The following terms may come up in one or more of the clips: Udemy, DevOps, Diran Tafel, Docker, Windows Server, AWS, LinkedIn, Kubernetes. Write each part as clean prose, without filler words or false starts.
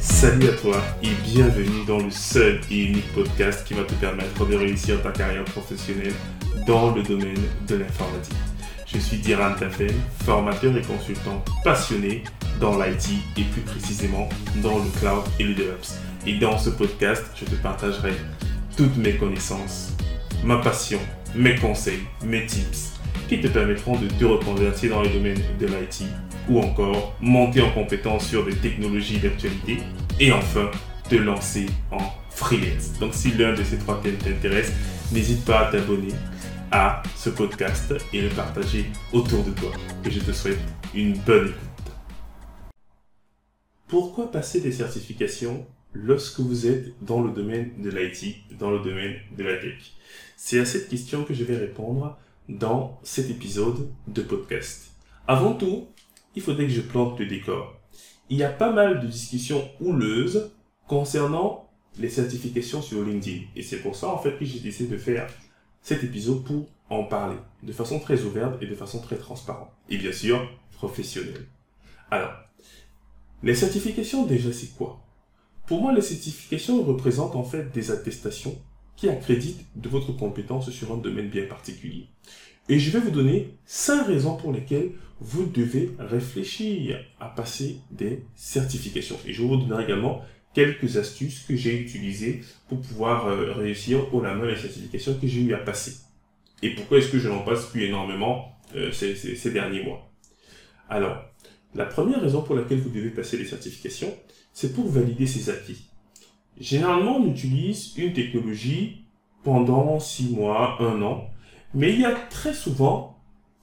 Salut à toi et bienvenue dans le seul et unique podcast qui va te permettre de réussir ta carrière professionnelle dans le domaine de l'informatique. Je suis Diran Tafel, formateur et consultant passionné dans l'IT et plus précisément dans le cloud et le DevOps. Et dans ce podcast, je te partagerai toutes mes connaissances, ma passion, mes conseils, mes tips qui te permettront de te reconvertir dans le domaine de l'IT ou encore monter en compétence sur des technologies d'actualité et enfin te lancer en freelance. Donc si l'un de ces trois thèmes t'intéresse, n'hésite pas à t'abonner à ce podcast et le partager autour de toi. Et je te souhaite une bonne écoute. Pourquoi passer des certifications lorsque vous êtes dans le domaine de l'IT, dans le domaine de la tech? C'est à cette question que je vais répondre dans cet épisode de podcast. Avant tout, il faudrait que je plante le décor. Il y a pas mal de discussions houleuses concernant les certifications sur LinkedIn. Et c'est pour ça en fait que j'ai décidé de faire cet épisode pour en parler de façon très ouverte et de façon très transparente. Et bien sûr, professionnelle. Alors, les certifications déjà c'est quoi? Pour moi, les certifications représentent en fait des attestations qui accréditent de votre compétence sur un domaine bien particulier. Et je vais vous donner 5 raisons pour lesquelles vous devez réfléchir à passer des certifications. Et je vous donnerai également quelques astuces que j'ai utilisées pour pouvoir réussir au la main les certifications que j'ai eu à passer. Et pourquoi est-ce que je n'en passe plus énormément ces derniers mois? Alors, la première raison pour laquelle vous devez passer les certifications, c'est pour valider ses acquis. Généralement, on utilise une technologie pendant 6 mois, 1 an, mais il y a très souvent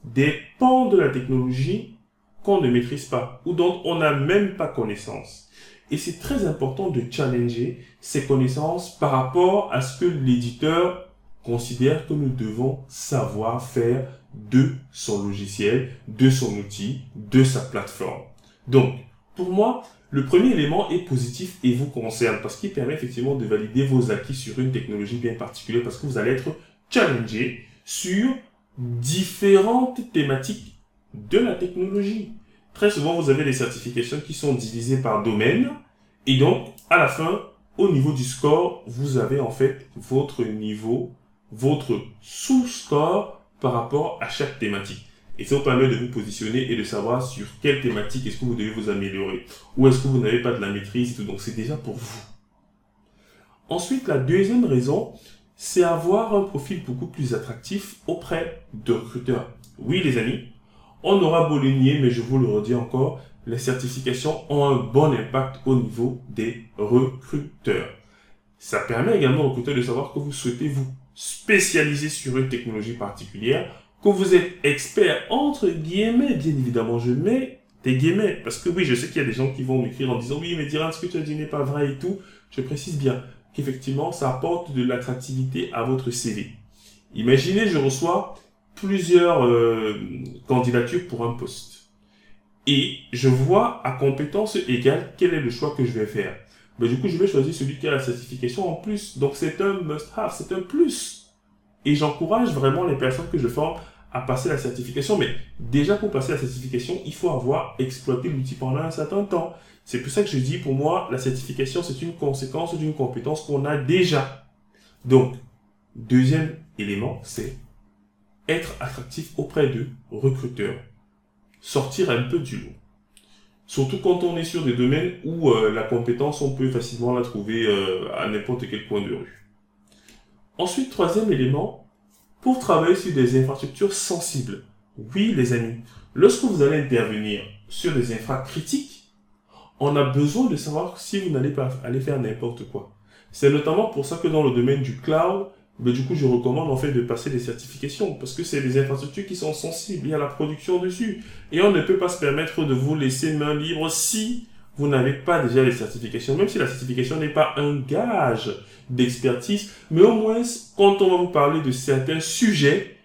des pans de la technologie qu'on ne maîtrise pas ou dont on n'a même pas connaissance. Et c'est très important de challenger ces connaissances par rapport à ce que l'éditeur considère que nous devons savoir faire de son logiciel, de son outil, de sa plateforme. Donc, pour moi, le premier élément est positif et vous concerne parce qu'il permet effectivement de valider vos acquis sur une technologie bien particulière parce que vous allez être challengé sur différentes thématiques de la technologie. Très souvent, vous avez des certifications qui sont divisées par domaine et donc, à la fin, au niveau du score, vous avez en fait votre niveau, votre sous-score par rapport à chaque thématique. Et ça vous permet de vous positionner et de savoir sur quelle thématique est-ce que vous devez vous améliorer ou est-ce que vous n'avez pas de la maîtrise. Donc, c'est déjà pour vous. Ensuite, la deuxième raison, c'est avoir un profil beaucoup plus attractif auprès de recruteurs. Oui, les amis, on aura beau le nier, mais je vous le redis encore, les certifications ont un bon impact au niveau des recruteurs. Ça permet également aux recruteurs de savoir que vous souhaitez vous spécialiser sur une technologie particulière, que vous êtes expert entre guillemets, bien évidemment, je mets des guillemets, parce que oui, je sais qu'il y a des gens qui vont m'écrire en disant « Oui, mais Diran, ce que tu as dit n'est pas vrai et tout », je précise bien qu'effectivement, ça apporte de l'attractivité à votre CV. Imaginez, je reçois plusieurs candidatures pour un poste. Et je vois à compétence égale quel est le choix que je vais faire. Ben, du coup, je vais choisir celui qui a la certification en plus. Donc, c'est un must-have, c'est un plus. Et j'encourage vraiment les personnes que je forme à passer la certification. Mais déjà, pour passer la certification, il faut avoir exploité l'outil pendant un certain temps. C'est pour ça que je dis, pour moi, la certification, c'est une conséquence d'une compétence qu'on a déjà. Donc, deuxième élément, c'est être attractif auprès de recruteurs. Sortir un peu du lot. Surtout quand on est sur des domaines où la compétence, on peut facilement la trouver à n'importe quel coin de rue. Ensuite, troisième élément, pour travailler sur des infrastructures sensibles. Oui, les amis, lorsque vous allez intervenir sur des infracritiques, on a besoin de savoir si vous n'allez pas aller faire n'importe quoi. C'est notamment pour ça que dans le domaine du cloud, du coup, je recommande en fait de passer des certifications parce que c'est des infrastructures qui sont sensibles, il y a la production dessus. Et on ne peut pas se permettre de vous laisser main libre si vous n'avez pas déjà les certifications. Même si la certification n'est pas un gage d'expertise, mais au moins, quand on va vous parler de certains sujets,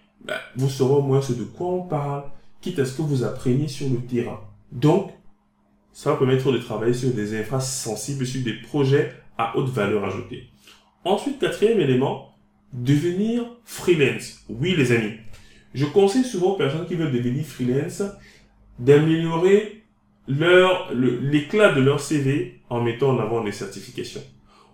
vous saurez au moins ce de quoi on parle, quitte à ce que vous appreniez sur le terrain. Donc, ça va permettre de travailler sur des infras sensibles, sur des projets à haute valeur ajoutée. Ensuite, quatrième élément, devenir freelance. Oui, les amis, Je conseille souvent aux personnes qui veulent devenir freelance d'améliorer l'éclat de leur CV en mettant en avant des certifications.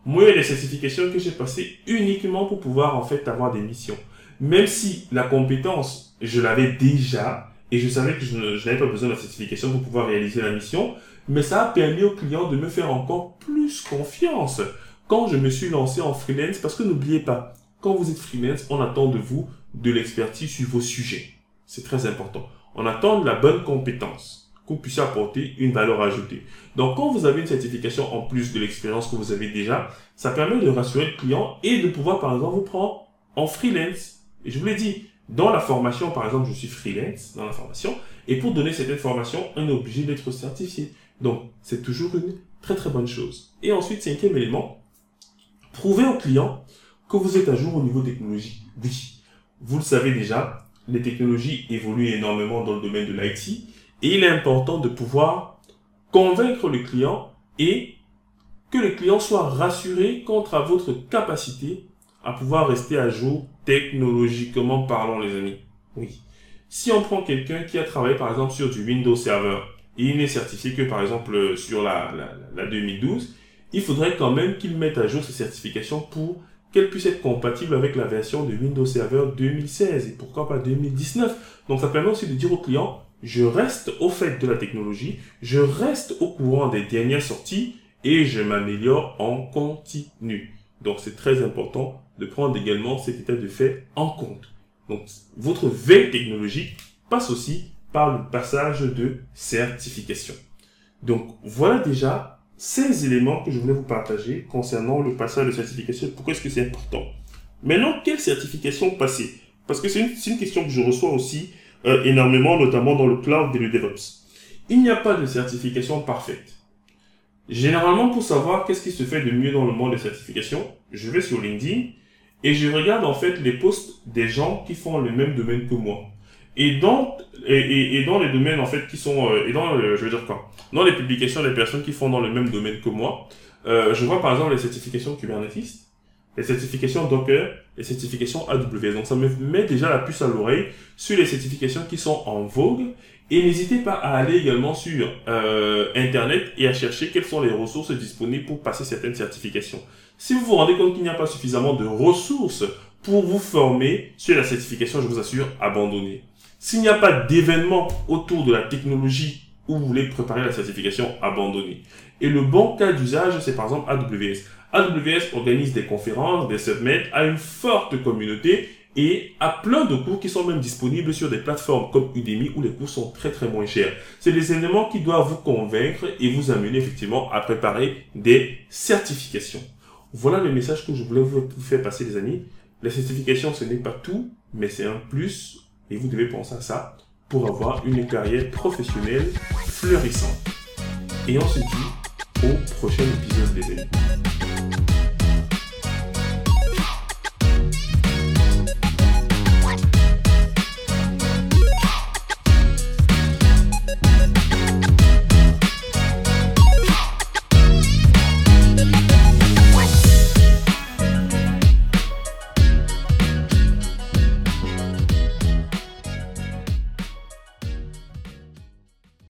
Moi, il y a des certifications que j'ai passées uniquement pour pouvoir en fait avoir des missions. Même si la compétence, je l'avais déjà et je savais que je n'avais pas besoin de la certification pour pouvoir réaliser la mission, mais ça a permis au client de me faire encore plus confiance quand je me suis lancé en freelance, parce que n'oubliez pas, quand vous êtes freelance, on attend de vous de l'expertise sur vos sujets. C'est très important. On attend de la bonne compétence, que vous puissiez apporter une valeur ajoutée. Donc, quand vous avez une certification en plus de l'expérience que vous avez déjà, ça permet de rassurer le client et de pouvoir, par exemple, vous prendre en freelance. Et je vous l'ai dit, dans la formation, par exemple, je suis freelance dans la formation, et pour donner cette formation, on est obligé d'être certifié. Donc, c'est toujours une très très bonne chose. Et ensuite, cinquième élément, prouvez au client que vous êtes à jour au niveau technologie. Oui, vous le savez déjà, les technologies évoluent énormément dans le domaine de l'IT et il est important de pouvoir convaincre le client et que le client soit rassuré quant à votre capacité à pouvoir rester à jour technologiquement parlant, les amis. Oui. Si on prend quelqu'un qui a travaillé par exemple sur du Windows Server et il n'est certifié que par exemple sur la 2012, il faudrait quand même qu'il mette à jour ses certifications pour qu'elle puisse être compatible avec la version de Windows Server 2016 et pourquoi pas 2019. Donc ça permet aussi de dire au client, je reste au fait de la technologie, je reste au courant des dernières sorties et je m'améliore en continu. Donc c'est très important de prendre également cet état de fait en compte. Donc votre veille technologique passe aussi par le passage de certification. Donc voilà déjà 16 éléments que je voulais vous partager concernant le passage de certification. Pourquoi est-ce que c'est important? Maintenant, quelle certification passer? Parce que c'est une question que je reçois aussi énormément, notamment dans le cloud et le DevOps. Il n'y a pas de certification parfaite. Généralement, pour savoir qu'est-ce qui se fait de mieux dans le monde des certifications, je vais sur LinkedIn et je regarde en fait les posts des gens qui font le même domaine que moi. Et dans les domaines en fait qui sont dans les publications des personnes qui font dans le même domaine que moi, je vois par exemple les certifications Kubernetes, les certifications Docker, les certifications AWS. Donc ça me met déjà la puce à l'oreille sur les certifications qui sont en vogue. Et n'hésitez pas à aller également sur Internet et à chercher quelles sont les ressources disponibles pour passer certaines certifications. Si vous vous rendez compte qu'il n'y a pas suffisamment de ressources pour vous former sur la certification, je vous assure, abandonnez. S'il n'y a pas d'événement autour de la technologie où vous voulez préparer la certification, abandonnez. Et le bon cas d'usage, c'est par exemple AWS. AWS organise des conférences, des summits, a une forte communauté et a plein de cours qui sont même disponibles sur des plateformes comme Udemy où les cours sont très très moins chers. C'est des éléments qui doivent vous convaincre et vous amener effectivement à préparer des certifications. Voilà le message que je voulais vous faire passer, les amis. La certification, ce n'est pas tout, mais c'est un plus et vous devez penser à ça pour avoir une carrière professionnelle florissante. Et on se dit au prochain épisode, les amis.